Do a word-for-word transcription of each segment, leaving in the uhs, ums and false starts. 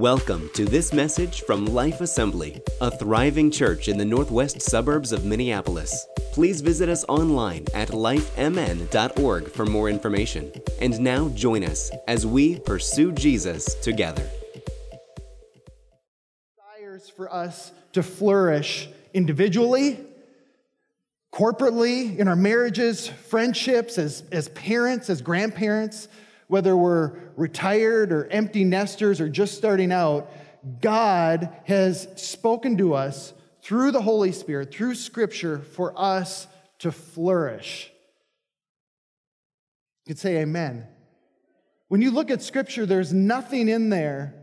Welcome to this message from Life Assembly, a thriving church in the northwest suburbs of Minneapolis. Please visit us online at life m n dot org for more information. And now join us as we pursue Jesus together. Desires for us to flourish individually, corporately, in our marriages, friendships, as, as parents, as grandparents, whether we're retired or empty nesters or just starting out, God has spoken to us through the Holy Spirit, through Scripture, for us to flourish. You could say amen. When you look at Scripture, there's nothing in there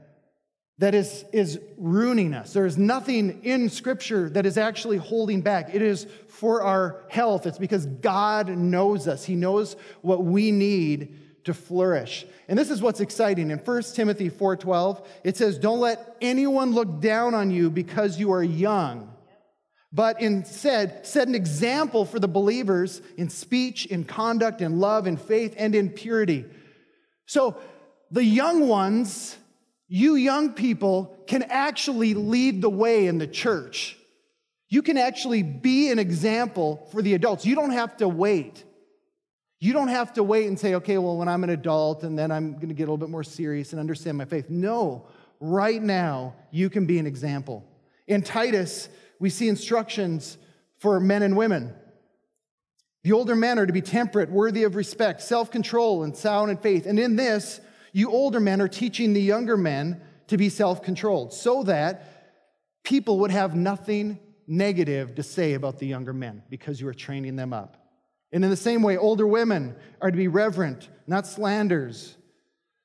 that is, is ruining us. There is nothing in Scripture that is actually holding back. It is for our health. It's because God knows us. He knows what we need to flourish. And this is what's exciting. In First Timothy four twelve, it says, "Don't let anyone look down on you because you are young, but instead set an example for the believers in speech, in conduct, in love, in faith, and in purity." So the young ones, you young people, can actually lead the way in the church. You can actually be an example for the adults. You don't have to wait. You don't have to wait and say, okay, well, when I'm an adult and then I'm going to get a little bit more serious and understand my faith. No, right now, you can be an example. In Titus, we see instructions for men and women. The older men are to be temperate, worthy of respect, self-control, and sound in faith. And in this, you older men are teaching the younger men to be self-controlled so that people would have nothing negative to say about the younger men because you are training them up. And in the same way, older women are to be reverent, not slanders.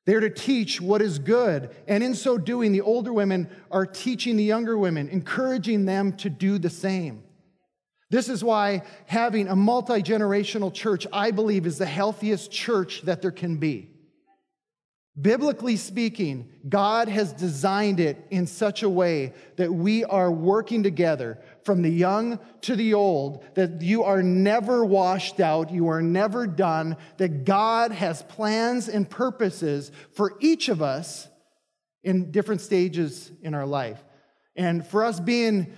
They are to teach what is good. And in so doing, the older women are teaching the younger women, encouraging them to do the same. This is why having a multi-generational church, I believe, is the healthiest church that there can be. Biblically speaking, God has designed it in such a way that we are working together from the young to the old, that you are never washed out, you are never done, that God has plans and purposes for each of us in different stages in our life. And for us being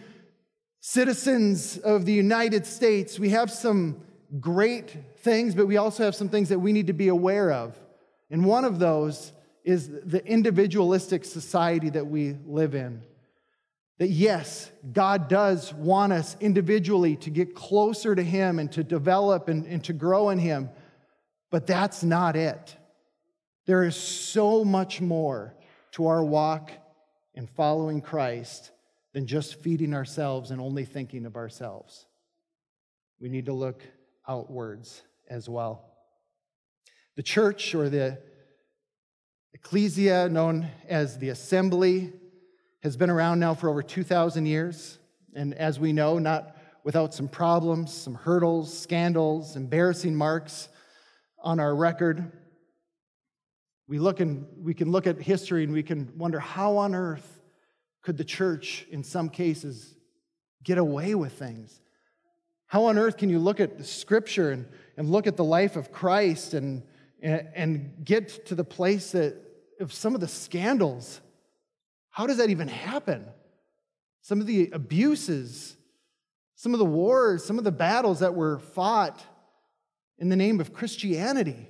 citizens of the United States, we have some great things, but we also have some things that we need to be aware of. And one of those is the individualistic society that we live in. That yes, God does want us individually to get closer to Him and to develop and, and to grow in Him, but that's not it. There is so much more to our walk and following Christ than just feeding ourselves and only thinking of ourselves. We need to look outwards as well. The church, or the ecclesia known as the assembly, has been around now for over two thousand years. And as we know, not without some problems, some hurdles, scandals, embarrassing marks on our record. We look and we can look at history and we can wonder, how on earth could the church, in some cases, get away with things? How on earth can you look at the Scripture and, and look at the life of Christ and and get to the place that of some of the scandals? How does that even happen? Some of the abuses, some of the wars, some of the battles that were fought in the name of Christianity.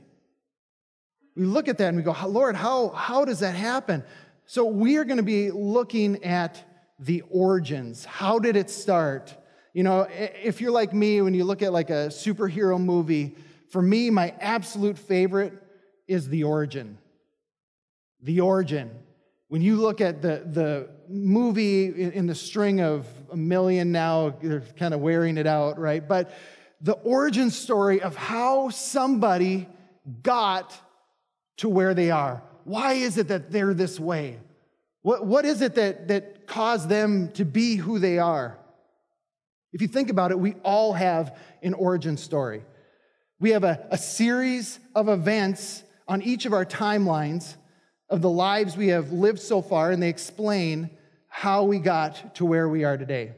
We look at that and we go, Lord, how, how does that happen? So we are going to be looking at the origins. How did it start? You know, if you're like me, when you look at like a superhero movie, for me, my absolute favorite is The Origin. The Origin. When you look at the, the movie in the string of a million now, they're kind of wearing it out, right? But the origin story of how somebody got to where they are. Why is it that they're this way? What, what is it that, that caused them to be who they are? If you think about it, we all have an origin story. We have a, a series of events on each of our timelines of the lives we have lived so far, and they explain how we got to where we are today.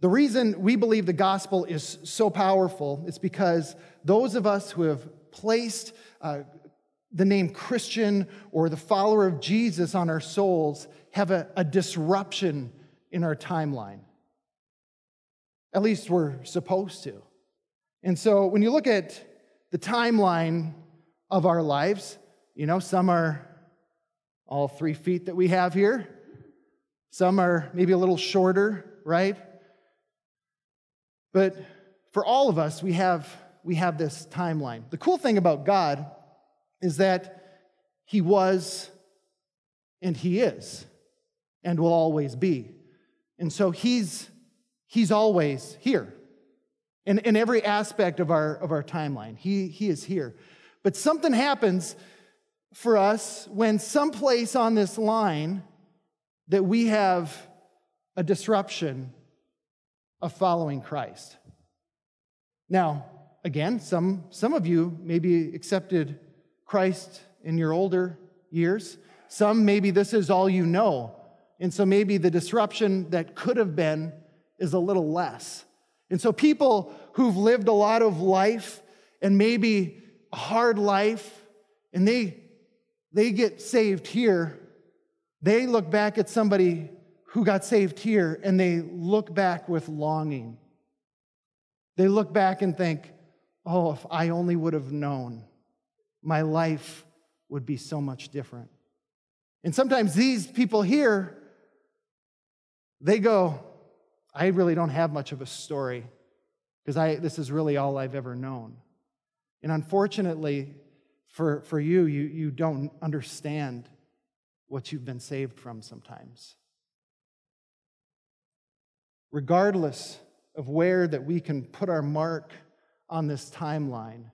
The reason we believe the gospel is so powerful is because those of us who have placed uh, the name Christian or the follower of Jesus on our souls have a, a disruption in our timeline. At least we're supposed to. And so when you look at the timeline of our lives, you know, some are all three feet that we have here. Some are maybe a little shorter, right? But for all of us, we have we have this timeline. The cool thing about God is that He was and He is and will always be. And so He's He's always here. In, in every aspect of our of our timeline, he, he is here. But something happens for us when someplace on this line that we have a disruption of following Christ. Now, again, some, some of you maybe accepted Christ in your older years. Some maybe this is all you know. And so maybe the disruption that could have been is a little less. And so people who've lived a lot of life and maybe a hard life, and they they get saved here, they look back at somebody who got saved here, and they look back with longing. They look back and think, oh, if I only would have known, my life would be so much different. And sometimes these people here, they go, I really don't have much of a story because I this is really all I've ever known. And unfortunately, for, for you, you, you don't understand what you've been saved from sometimes. Regardless of where that we can put our mark on this timeline,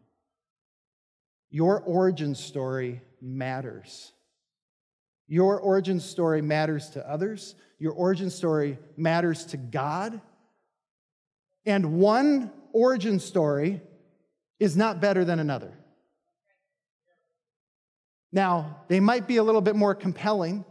your origin story matters. Your origin story matters to others. Your origin story matters to God. And one origin story is not better than another. Now, they might be a little bit more compelling,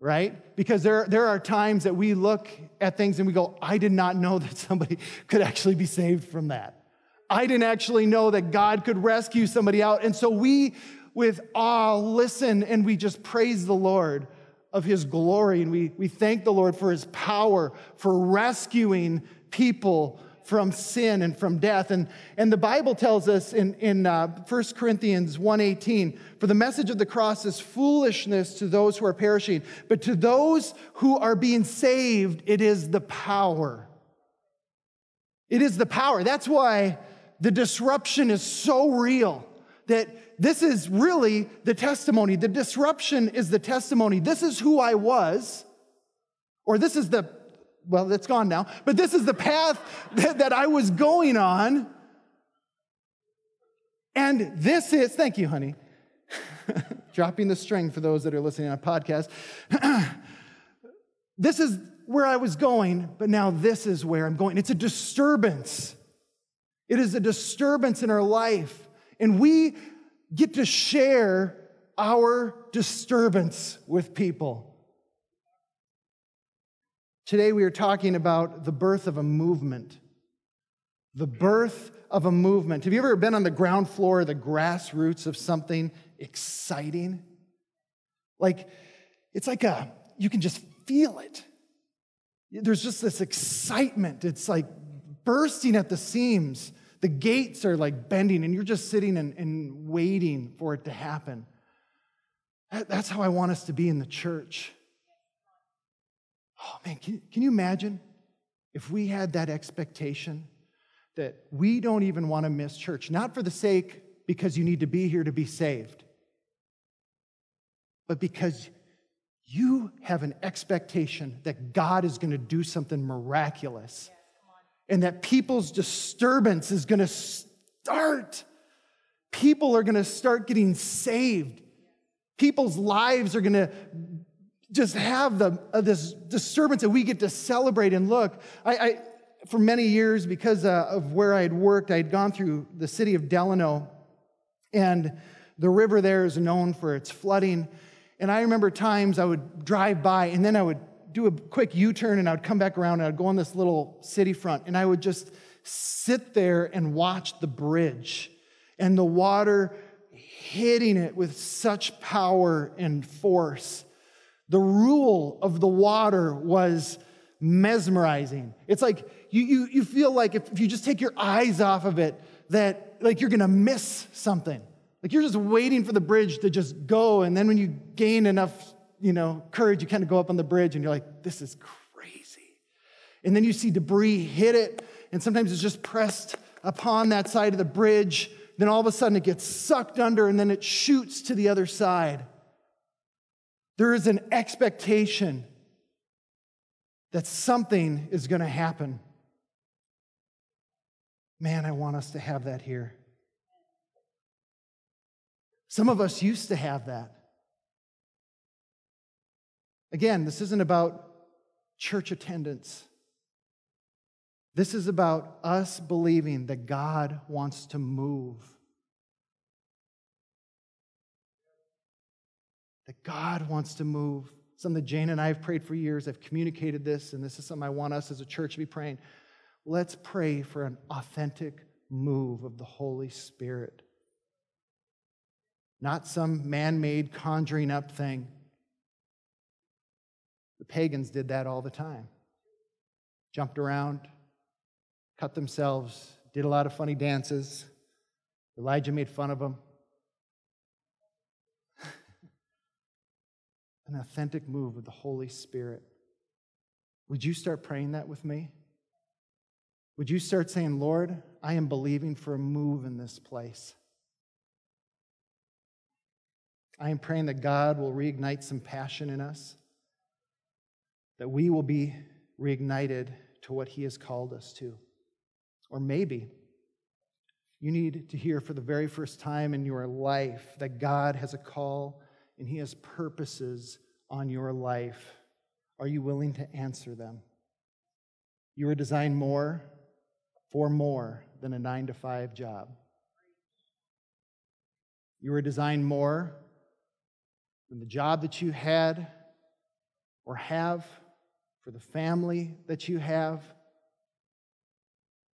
right? Because there, there are times that we look at things and we go, I did not know that somebody could actually be saved from that. I didn't actually know that God could rescue somebody out. And so we, with awe, listen, and we just praise the Lord of His glory. And we, we thank the Lord for His power, for rescuing people from sin and from death. And, and the Bible tells us in, in uh, First Corinthians one eighteen, for the message of the cross is foolishness to those who are perishing, but to those who are being saved, it is the power. It is the power. That's why the disruption is so real, that this is really the testimony. The disruption is the testimony. This is who I was, or this is the Well, that's gone now. But this is the path that, that I was going on. And this is, thank you, honey. Dropping the string for those that are listening on a podcast. This is where I was going, but now this is where I'm going. It's a disturbance. It is a disturbance in our life. And we get to share our disturbance with people. Today we are talking about the birth of a movement. The birth of a movement. Have you ever been on the ground floor or the grassroots of something exciting? Like, it's like a, you can just feel it. There's just this excitement. It's like bursting at the seams. The gates are like bending and you're just sitting and, and waiting for it to happen. That, that's how I want us to be in the church. Oh, man, can, can you imagine if we had that expectation that we don't even want to miss church, not for the sake because you need to be here to be saved, but because you have an expectation that God is going to do something miraculous, yes, and that people's disturbance is going to start. People are going to start getting saved. People's lives are going to just have the uh, this disturbance that we get to celebrate and look. I, I for many years, because uh, of where I had worked, I had gone through the city of Delano, and the river there is known for its flooding. And I remember times I would drive by, and then I would do a quick U-turn, and I would come back around, and I would go on this little city front, and I would just sit there and watch the bridge, and the water hitting it with such power and force. The rule of the water was mesmerizing. It's like you you you feel like if, if you just take your eyes off of it, that like you're gonna miss something. Like you're just waiting for the bridge to just go, and then when you gain enough, you know, courage, you kind of go up on the bridge and you're like, this is crazy. And then you see debris hit it, and sometimes it's just pressed upon that side of the bridge. Then all of a sudden it gets sucked under, and then it shoots to the other side. There is an expectation that something is going to happen. Man, I want us to have that here. Some of us used to have that. Again, this isn't about church attendance. This is about us believing that God wants to move. That God wants to move. Something that Jane and I have prayed for years. I've communicated this, and this is something I want us as a church to be praying. Let's pray for an authentic move of the Holy Spirit. Not some man-made conjuring up thing. The pagans did that all the time. Jumped around, cut themselves, did a lot of funny dances. Elijah made fun of them. An authentic move of the Holy Spirit. Would you start praying that with me? Would you start saying, Lord, I am believing for a move in this place. I am praying that God will reignite some passion in us, that we will be reignited to what He has called us to. Or maybe you need to hear for the very first time in your life that God has a call and He has purposes on your life. Are you willing to answer them? You were designed more for more than a nine to five job. You were designed more than the job that you had or have, for the family that you have.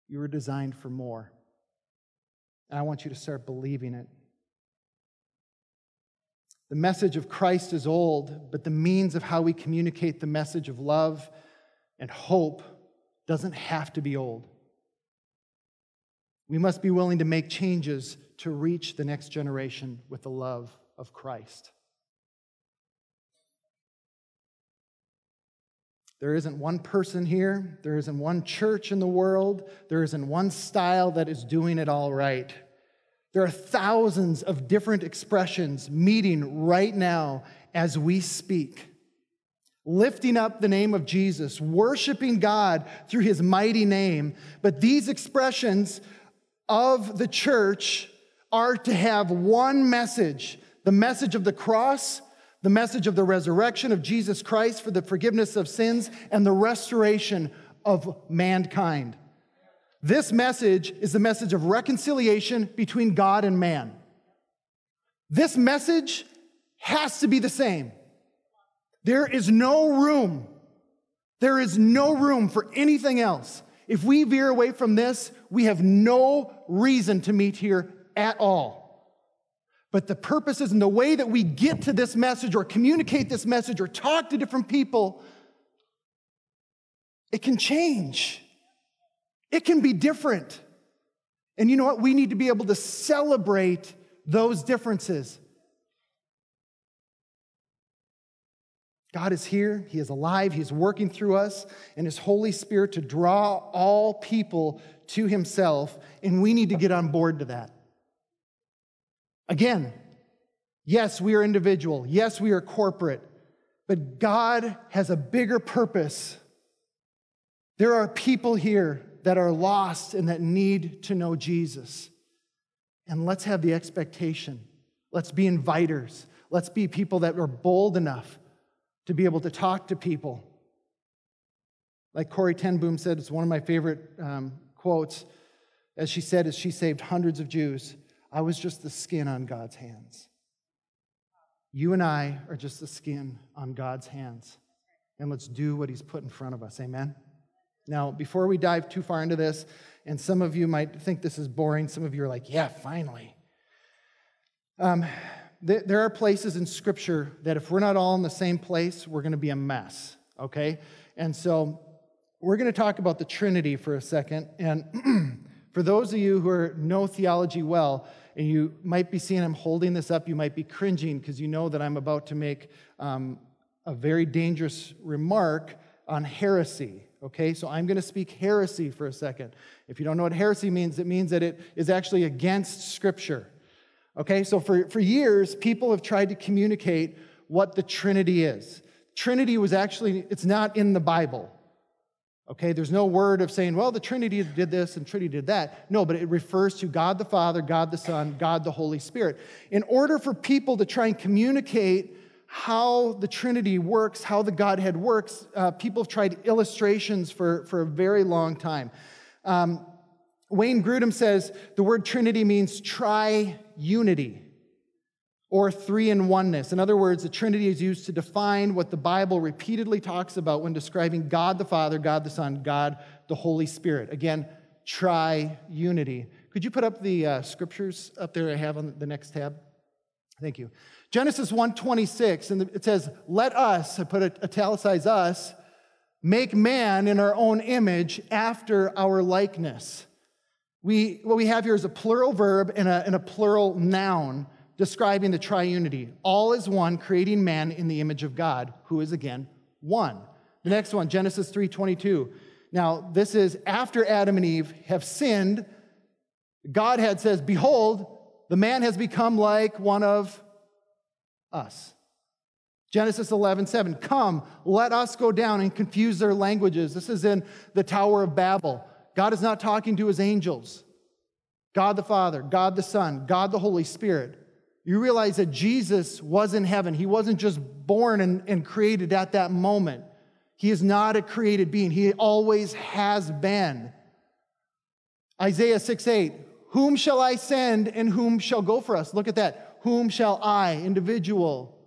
You were designed for more. And I want you to start believing it. The message of Christ is old, but the means of how we communicate the message of love and hope doesn't have to be old. We must be willing to make changes to reach the next generation with the love of Christ. There isn't one person here, there isn't one church in the world, there isn't one style that is doing it all right. There are thousands of different expressions meeting right now as we speak, lifting up the name of Jesus, worshiping God through His mighty name. But these expressions of the church are to have one message, the message of the cross, the message of the resurrection of Jesus Christ for the forgiveness of sins and the restoration of mankind. This message is the message of reconciliation between God and man. This message has to be the same. There is no room. There is no room for anything else. If we veer away from this, we have no reason to meet here at all. But the purposes and the way that we get to this message or communicate this message or talk to different people, it can change. It can be different. And you know what? We need to be able to celebrate those differences. God is here. He is alive. He is working through us and His Holy Spirit to draw all people to Himself. And we need to get on board to that. Again, yes, we are individual. Yes, we are corporate. But God has a bigger purpose. There are people here that are lost and that need to know Jesus. And let's have the expectation. Let's be inviters. Let's be people that are bold enough to be able to talk to people. Like Corrie Ten Boom said, it's one of my favorite um, quotes. As she said, as she saved hundreds of Jews, I was just the skin on God's hands. You and I are just the skin on God's hands. And let's do what He's put in front of us. Amen? Now, before we dive too far into this, and some of you might think this is boring. Some of you are like, yeah, finally. Um, th- there are places in Scripture that if we're not all in the same place, we're going to be a mess, okay? And so we're going to talk about the Trinity for a second. And for those of you who are, know theology well, and you might be seeing I'm holding this up, you might be cringing because you know that I'm about to make um, a very dangerous remark on heresy. Okay, so I'm going to speak heresy for a second. If you don't know what heresy means, it means that it is actually against Scripture. Okay, so for, for years, people have tried to communicate what the Trinity is. Trinity was actually, it's not in the Bible. Okay, there's no word of saying, well, the Trinity did this and Trinity did that. No, but it refers to God the Father, God the Son, God the Holy Spirit. In order for people to try and communicate how the Trinity works, how the Godhead works, uh, people have tried illustrations for, for a very long time. Um, Wayne Grudem says the word Trinity means tri-unity or three-in-oneness. In other words, the Trinity is used to define what the Bible repeatedly talks about when describing God the Father, God the Son, God the Holy Spirit. Again, tri-unity. Could you put up the uh, scriptures up there I have on the next tab? Thank you. Genesis one twenty-six, and it says, let us, I put it, italicize us, make man in our own image after our likeness. We What we have here is a plural verb and a, and a plural noun describing the triunity. All is one, creating man in the image of God, who is again one. The next one, Genesis three twenty-two. Now, this is after Adam and Eve have sinned, Godhead says, behold, the man has become like one of us. Genesis eleven seven, come, let us go down and confuse their languages. This is in the Tower of Babel. God is not talking to his angels. God the Father, God the Son, God the Holy Spirit. You realize that Jesus was in heaven. He wasn't just born and, and created at that moment. He is not a created being. He always has been. Isaiah six eight, whom shall I send and whom shall go for us? Look at that. Whom shall I, individual?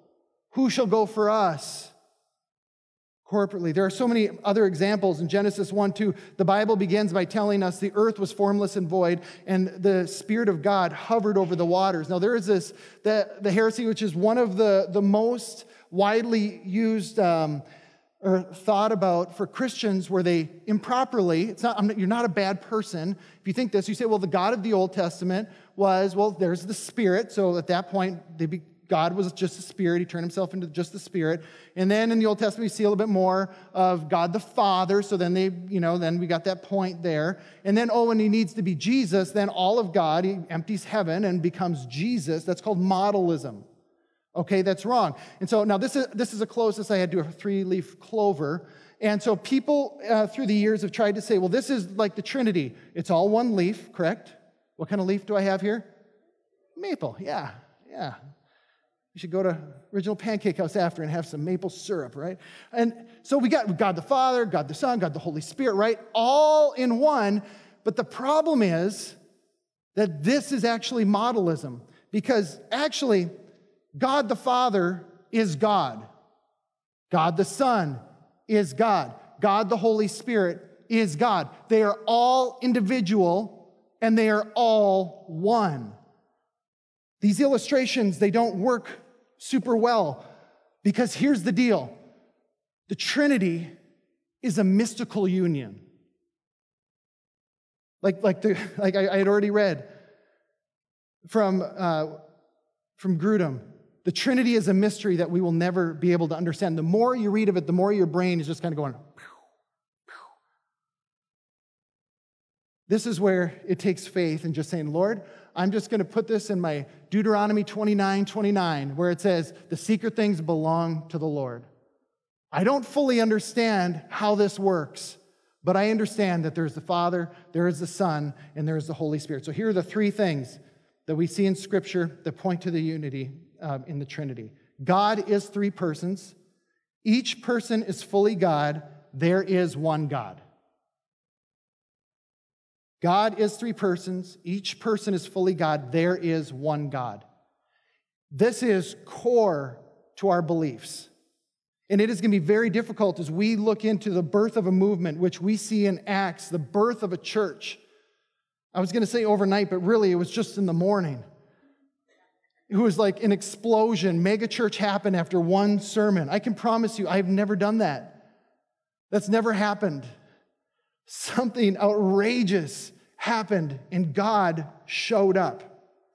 Who shall go for us? Corporately. There are so many other examples. In Genesis one two, the Bible begins by telling us the earth was formless and void, and the Spirit of God hovered over the waters. Now, there is this, the, the heresy, which is one of the, the most widely used um, or thought about for Christians, where they improperly, it's not, I'm not, you're not a bad person. If you think this, you say, well, the God of the Old Testament was, well, there's the Spirit. So at that point, they be, God was just the Spirit. He turned himself into just the Spirit. And then in the Old Testament, we see a little bit more of God the Father. So then they, you know, then we got that point there. And then, oh, and he needs to be Jesus. Then all of God, he empties heaven and becomes Jesus. That's called modelism. Okay, that's wrong. And so now this is this is the closest I had to a three-leaf clover. And so people uh, through the years have tried to say, well, this is like the Trinity. It's all one leaf, correct? What kind of leaf do I have here? Maple, yeah, yeah. You should go to Original Pancake House after and have some maple syrup, right? And so we got God the Father, God the Son, God the Holy Spirit, right? All in one. But the problem is that this is actually modelism, because actually God the Father is God. God the Son is God. God the Holy Spirit is God. They are all individual and they are all one. These illustrations, they don't work super well, because here's the deal. The Trinity is a mystical union. Like, like, the, like I, I had already read from, uh, from Grudem. The Trinity is a mystery that we will never be able to understand. The more you read of it, the more your brain is just kind of going, pew, pew. This is where it takes faith and just saying, Lord, I'm just going to put this in my Deuteronomy twenty-nine twenty-nine, where it says, the secret things belong to the Lord. I don't fully understand how this works, but I understand that there's the Father, there is the Son, and there is the Holy Spirit. So here are the three things that we see in Scripture that point to the unity Um, in the Trinity. God is three persons. Each person is fully God. There is one God. God is three persons. Each person is fully God. There is one God. This is core to our beliefs. And it is going to be very difficult as we look into the birth of a movement, which we see in Acts, the birth of a church. I was going to say overnight, but really it was just in the morning. It was like an explosion, mega church happened after one sermon. I can promise you, I've never done that. That's never happened. Something outrageous happened, and God showed up.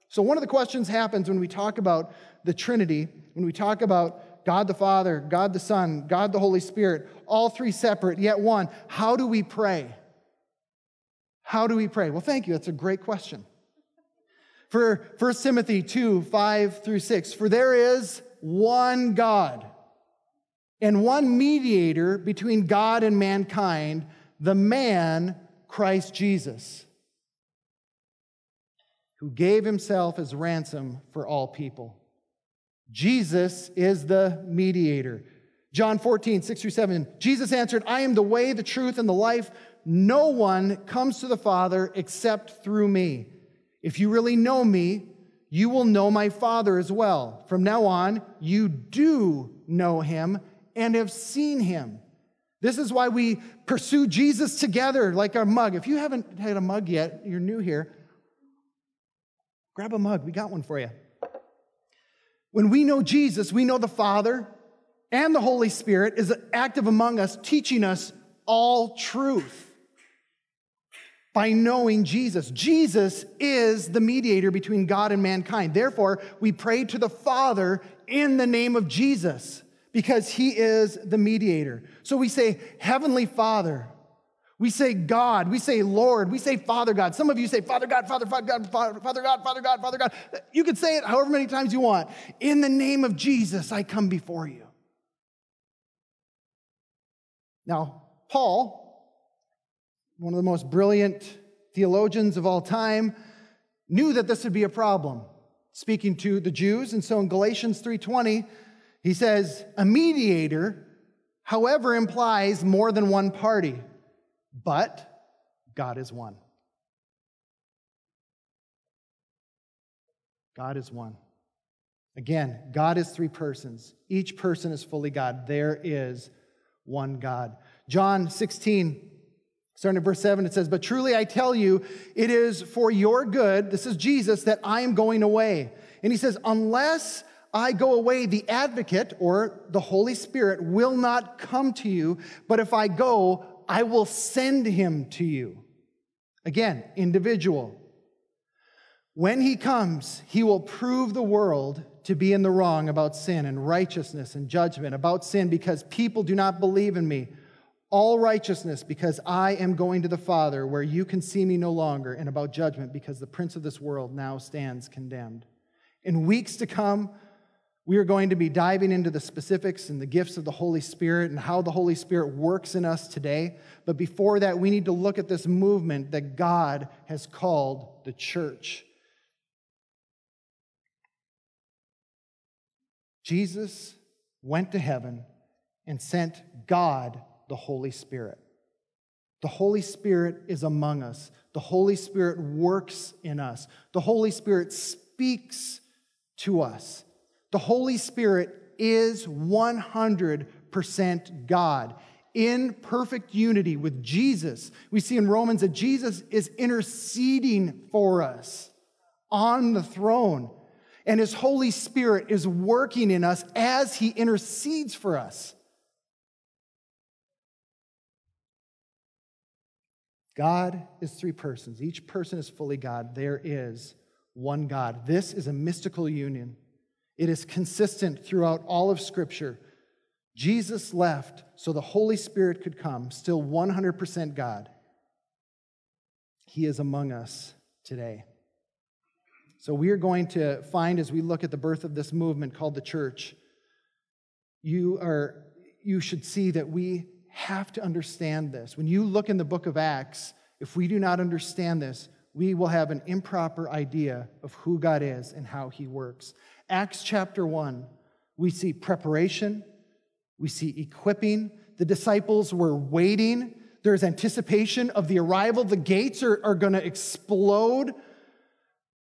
So one of the questions happens when we talk about the Trinity, when we talk about God the Father, God the Son, God the Holy Spirit, all three separate, yet one. How do we pray? How do we pray? Well, thank you. That's a great question. For First Timothy two, five through six, for there is one God and one mediator between God and mankind, the man Christ Jesus, who gave himself as ransom for all people. Jesus is the mediator. John fourteen, six through seven, Jesus answered, I am the way, the truth, and the life. No one comes to the Father except through me. If you really know me, you will know my Father as well. From now on, you do know him and have seen him. This is why we pursue Jesus together like our mug. If you haven't had a mug yet, you're new here, grab a mug. We got one for you. When we know Jesus, we know the Father and the Holy Spirit is active among us, teaching us all truth. By knowing Jesus. Jesus is the mediator between God and mankind. Therefore, we pray to the Father in the name of Jesus because he is the mediator. So we say, Heavenly Father. We say God. We say Lord. We say Father God. Some of you say, Father God, Father, Father God, Father, Father God, Father God, Father God. You could say it however many times you want. In the name of Jesus, I come before you. Now, Paul, one of the most brilliant theologians of all time, knew that this would be a problem, speaking to the Jews. And so in Galatians three twenty, he says, a mediator, however, implies more than one party, but God is one. God is one. Again, God is three persons. Each person is fully God. There is one God. John sixteen, starting at verse seven, it says, but truly I tell you, it is for your good, this is Jesus, that I am going away. And he says, unless I go away, the advocate, or the Holy Spirit, will not come to you. But if I go, I will send him to you. Again, individual. When he comes, he will prove the world to be in the wrong about sin and righteousness and judgment, about sin because people do not believe in me. All righteousness, because I am going to the Father, where you can see me no longer, and about judgment, because the prince of this world now stands condemned. In weeks to come, we are going to be diving into the specifics and the gifts of the Holy Spirit and how the Holy Spirit works in us today. But before that, we need to look at this movement that God has called the church. Jesus went to heaven and sent God, the Holy Spirit. The Holy Spirit is among us. The Holy Spirit works in us. The Holy Spirit speaks to us. The Holy Spirit is one hundred percent God in perfect unity with Jesus. We see in Romans that Jesus is interceding for us on the throne, and his Holy Spirit is working in us as he intercedes for us. God is three persons. Each person is fully God. There is one God. This is a mystical union. It is consistent throughout all of Scripture. Jesus left so the Holy Spirit could come, still one hundred percent God. He is among us today. So we are going to find, as we look at the birth of this movement called the church, you are, you should see that we have to understand this. When you look in the book of Acts, if we do not understand this, we will have an improper idea of who God is and how he works. Acts chapter one, we see preparation, we see equipping. The disciples were waiting. There's anticipation of the arrival. The gates are, are going to explode.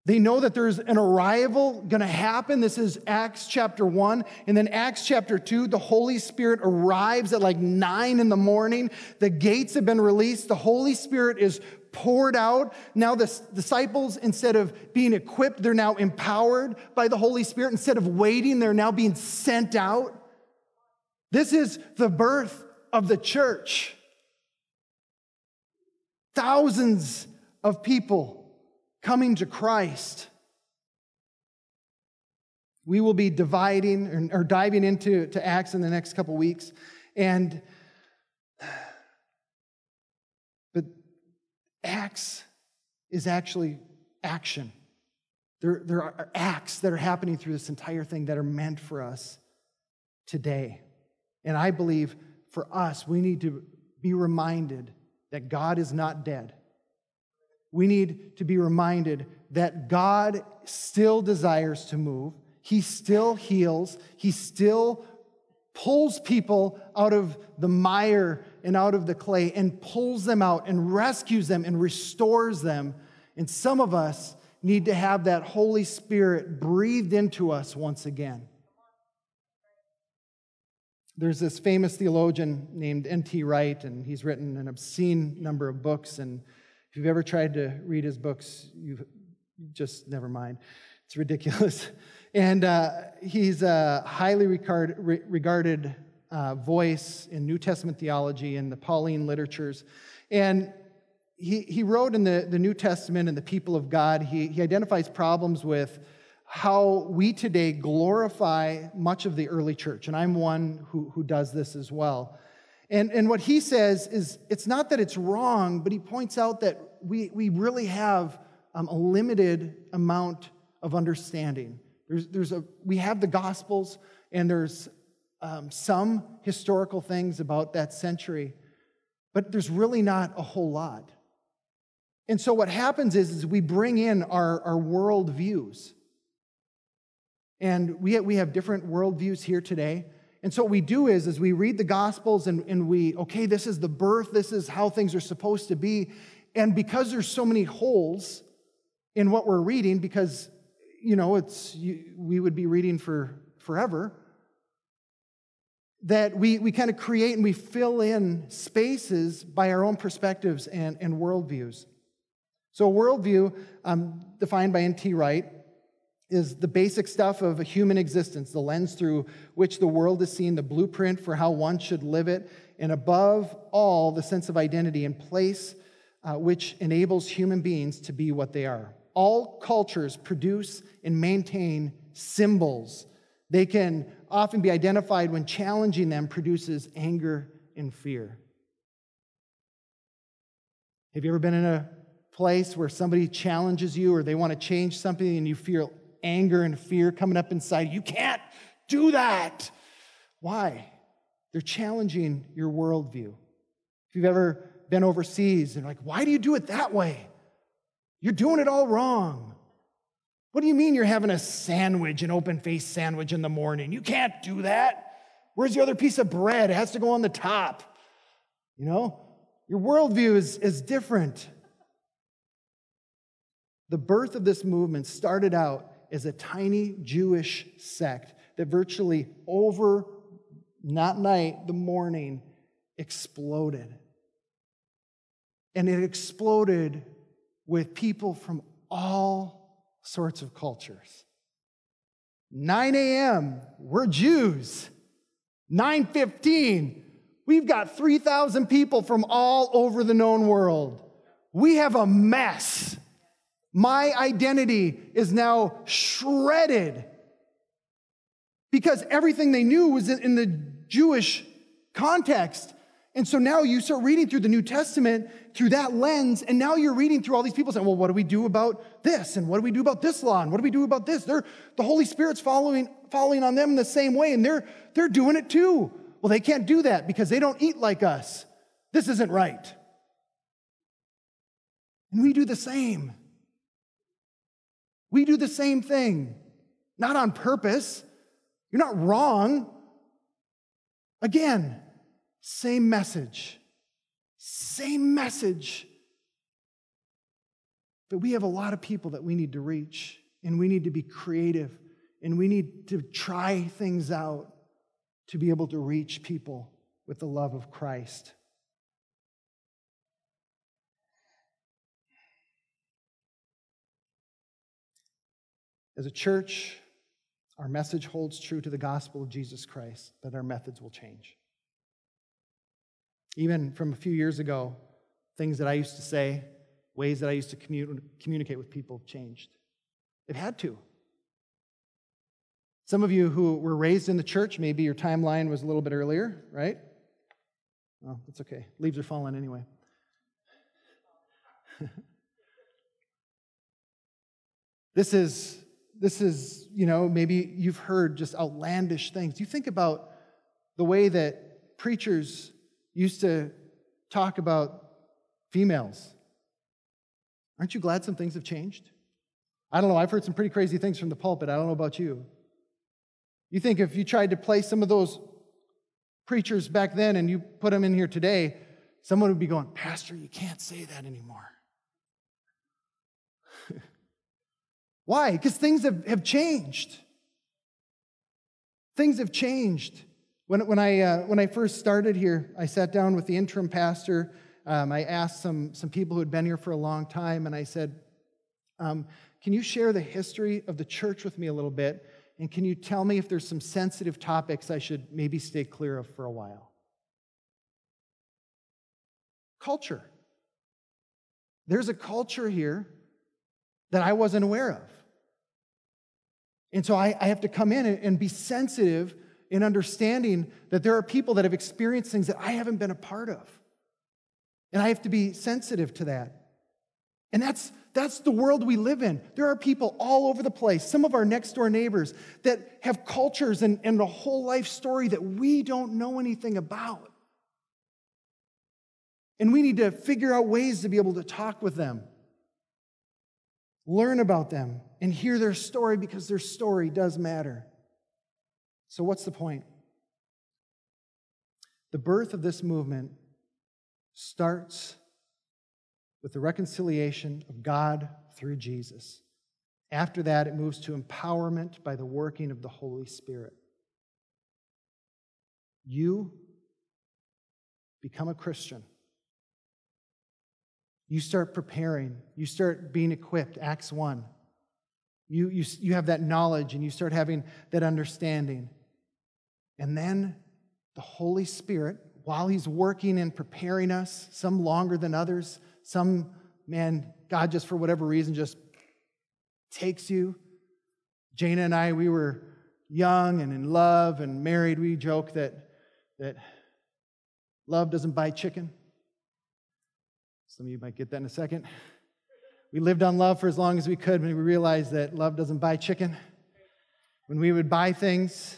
They know that there's an arrival going to happen. This is Acts chapter one. And then Acts chapter two, the Holy Spirit arrives at like nine in the morning. The gates have been released. The Holy Spirit is poured out. Now the disciples, instead of being equipped, they're now empowered by the Holy Spirit. Instead of waiting, they're now being sent out. This is the birth of the church. Thousands of people coming to Christ. We will be dividing or, or diving into to Acts in the next couple weeks. And but Acts is actually action. There, there are acts that are happening through this entire thing that are meant for us today. And I believe for us, we need to be reminded that God is not dead. We need to be reminded that God still desires to move. He still heals. He still pulls people out of the mire and out of the clay and pulls them out and rescues them and restores them. And some of us need to have that Holy Spirit breathed into us once again. There's this famous theologian named N T Wright, and he's written an obscene number of books, and if you've ever tried to read his books, you just never mind. It's ridiculous. And uh, he's a highly regard, re- regarded uh, voice in New Testament theology and the Pauline literatures. And he, he wrote in the, the New Testament and the people of God, he, he identifies problems with how we today glorify much of the early church. And I'm one who, who does this as well. And, and what he says is, it's not that it's wrong, but he points out that we, we really have um, a limited amount of understanding. There's, there's a, we have the Gospels, and there's um, some historical things about that century, but there's really not a whole lot. And so what happens is, is we bring in our, our world views. And we have, we have different world views here today. And so what we do is, is we read the Gospels and, and we, okay, this is the birth, this is how things are supposed to be. And because there's so many holes in what we're reading, because, you know, it's you, we would be reading for forever, that we, we kind of create and we fill in spaces by our own perspectives and, and worldviews. So a worldview um, defined by N T Wright is the basic stuff of a human existence, the lens through which the world is seen, the blueprint for how one should live it, and above all, the sense of identity and place uh, which enables human beings to be what they are. All cultures produce and maintain symbols. They can often be identified when challenging them produces anger and fear. Have you ever been in a place where somebody challenges you or they want to change something and you feel anger and fear coming up inside? You can't do that. Why? They're challenging your worldview. If you've ever been overseas and like, why do you do it that way? You're doing it all wrong. What do you mean you're having a sandwich, an open-faced sandwich in the morning? You can't do that. Where's the other piece of bread? It has to go on the top. You know, your worldview is, is different. The birth of this movement started out is a tiny Jewish sect that virtually over, not night, the morning, exploded. And it exploded with people from all sorts of cultures. nine a.m., we're Jews. nine fifteen, we've got three thousand people from all over the known world. We have a mess. My identity is now shredded because everything they knew was in the Jewish context. And so now you start reading through the New Testament through that lens, and now you're reading through all these people saying, well, what do we do about this? And what do we do about this law? And what do we do about this? They're, the Holy Spirit's following, following on them in the same way, and they're, they're doing it too. Well, they can't do that because they don't eat like us. This isn't right. And we do the same. We do the same thing, not on purpose. You're not wrong. Again, same message, same message. But we have a lot of people that we need to reach, and we need to be creative, and we need to try things out to be able to reach people with the love of Christ. As a church, our message holds true to the gospel of Jesus Christ, but our methods will change. Even from a few years ago, things that I used to say, ways that I used to commun- communicate with people have changed. They've had to. Some of you who were raised in the church, maybe your timeline was a little bit earlier, right? Well, that's okay. Leaves are falling anyway. This is, this is, you know, maybe you've heard just outlandish things. You think about the way that preachers used to talk about females. Aren't you glad some things have changed? I don't know. I've heard some pretty crazy things from the pulpit. I don't know about you. You think if you tried to play some of those preachers back then and you put them in here today, someone would be going, "Pastor, you can't say that anymore." Why? Because things have, have changed. Things have changed. When, when, I, uh, when I first started here, I sat down with the interim pastor. Um, I asked some, some people who had been here for a long time, and I said, um, can you share the history of the church with me a little bit? And can you tell me if there's some sensitive topics I should maybe stay clear of for a while? Culture. There's a culture here that I wasn't aware of. And so I, I have to come in and, and be sensitive in understanding that there are people that have experienced things that I haven't been a part of. And I have to be sensitive to that. And that's that's the world we live in. There are people all over the place, some of our next-door neighbors, that have cultures and, and a whole life story that we don't know anything about. And we need to figure out ways to be able to talk with them, learn about them, and hear their story, because their story does matter. So what's the point? The birth of this movement starts with the reconciliation of God through Jesus. After that, it moves to empowerment by the working of the Holy Spirit. You become a Christian. You start preparing. You start being equipped. Acts one. You, you, you have that knowledge, and you start having that understanding. And then the Holy Spirit, while He's working and preparing us, some longer than others, some, man, God just for whatever reason just takes you. Jana and I, we were young and in love and married. We joke that, that love doesn't buy chicken. Some of you might get that in a second. We lived on love for as long as we could, but we realized that love doesn't buy chicken. When we would buy things,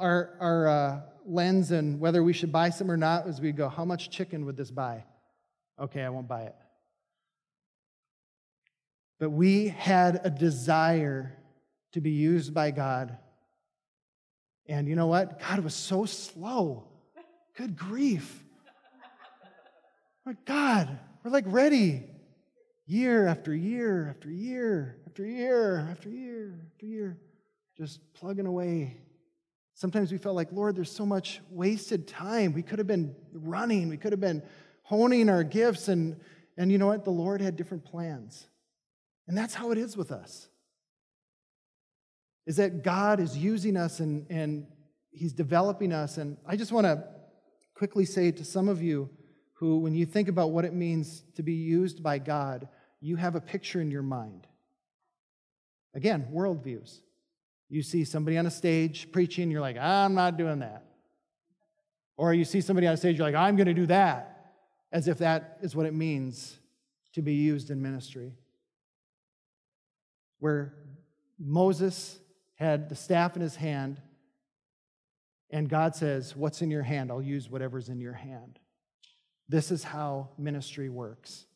our, our uh, lens and whether we should buy some or not was we'd go, how much chicken would this buy? Okay, I won't buy it. But we had a desire to be used by God. And you know what? God was so slow. Good grief. My God, we're like ready. Year after year after year after year after year after year. Just plugging away. Sometimes we felt like, Lord, there's so much wasted time. We could have been running. We could have been honing our gifts, and, and you know what? The Lord had different plans. And that's how it is with us, is that God is using us, and, and He's developing us. And I just want to quickly say to some of you who, when you think about what it means to be used by God, you have a picture in your mind. Again, worldviews. You see somebody on a stage preaching, you're like, I'm not doing that. Or you see somebody on a stage, you're like, I'm going to do that. As if that is what it means to be used in ministry. Where Moses had the staff in his hand, and God says, what's in your hand? I'll use whatever's in your hand. This is how ministry works.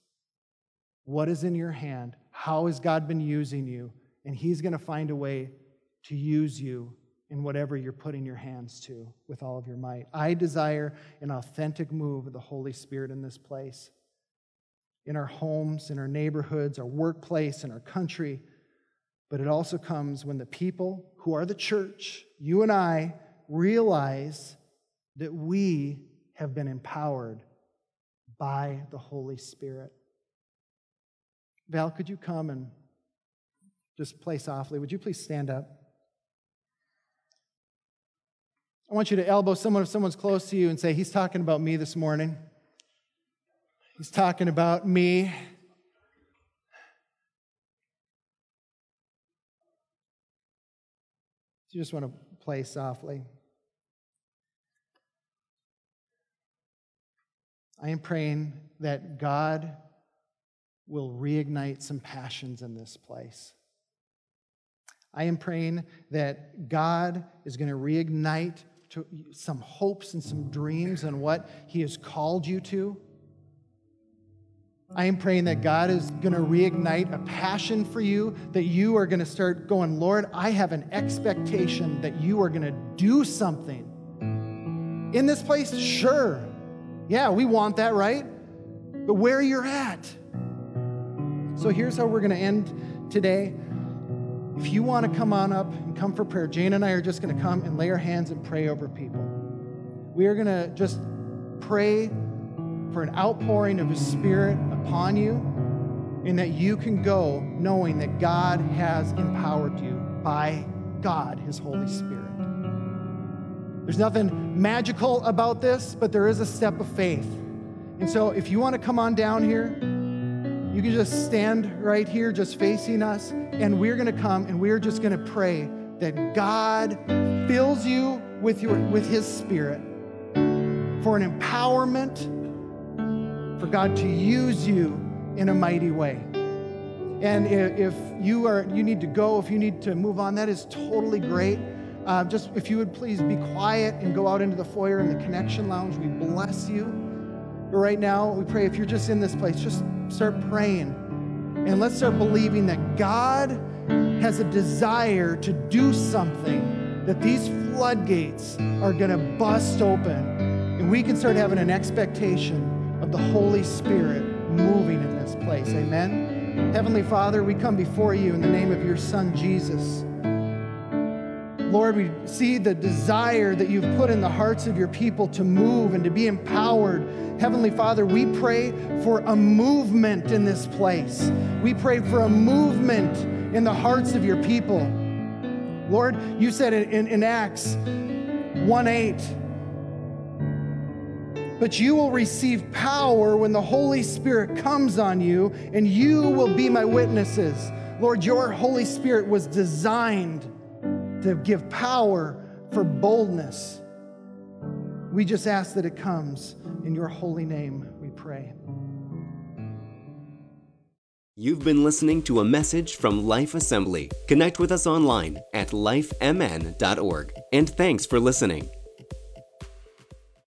What is in your hand? How has God been using you? And He's going to find a way to use you in whatever you're putting your hands to with all of your might. I desire an authentic move of the Holy Spirit in this place. in our homes, in our neighborhoods, our workplace, in our country. But it also comes when the people who are the church, you and I, realize that we have been empowered by the Holy Spirit. Val, could you come and just play softly? Would you please stand up? I want you to elbow someone if someone's close to you and say, he's talking about me this morning. He's talking about me. You just want to play softly. I am praying that God will reignite some passions in this place. I am praying that God is going to reignite to some hopes and some dreams and what He has called you to. I am praying that God is going to reignite a passion for you, that you are going to start going, Lord, I have an expectation that you are going to do something. In this place, sure. Yeah, we want that, right? But where you're at. So here's how we're going to end today. If you want to come on up and come for prayer, Jane and I are just going to come and lay our hands and pray over people. We are going to just pray for an outpouring of His Spirit upon you, and that you can go knowing that God has empowered you by God, His Holy Spirit. There's nothing magical about this, but there is a step of faith. And so if you want to come on down here, you can just stand right here just facing us, and we're going to come and we're just going to pray that God fills you with your with His Spirit for an empowerment, for God to use you in a mighty way. And if you are, you need to go, if you need to move on, that is totally great. Uh, just if you would please be quiet and go out into the foyer in the Connection Lounge, we bless you. But right now, we pray if you're just in this place, just start praying. And let's start believing that God has a desire to do something, that these floodgates are going to bust open. And we can start having an expectation of the Holy Spirit moving in this place. Amen. Heavenly Father, we come before you in the name of your Son, Jesus. Lord, we see the desire that you've put in the hearts of your people to move and to be empowered. Heavenly Father, we pray for a movement in this place. We pray for a movement in the hearts of your people. Lord, you said in, in Acts one eight, but you will receive power when the Holy Spirit comes on you, and you will be my witnesses. Lord, your Holy Spirit was designed to give power for boldness. We just ask that it comes in your holy name, we pray. You've been listening to a message from Life Assembly. Connect with us online at life m n dot org. And thanks for listening.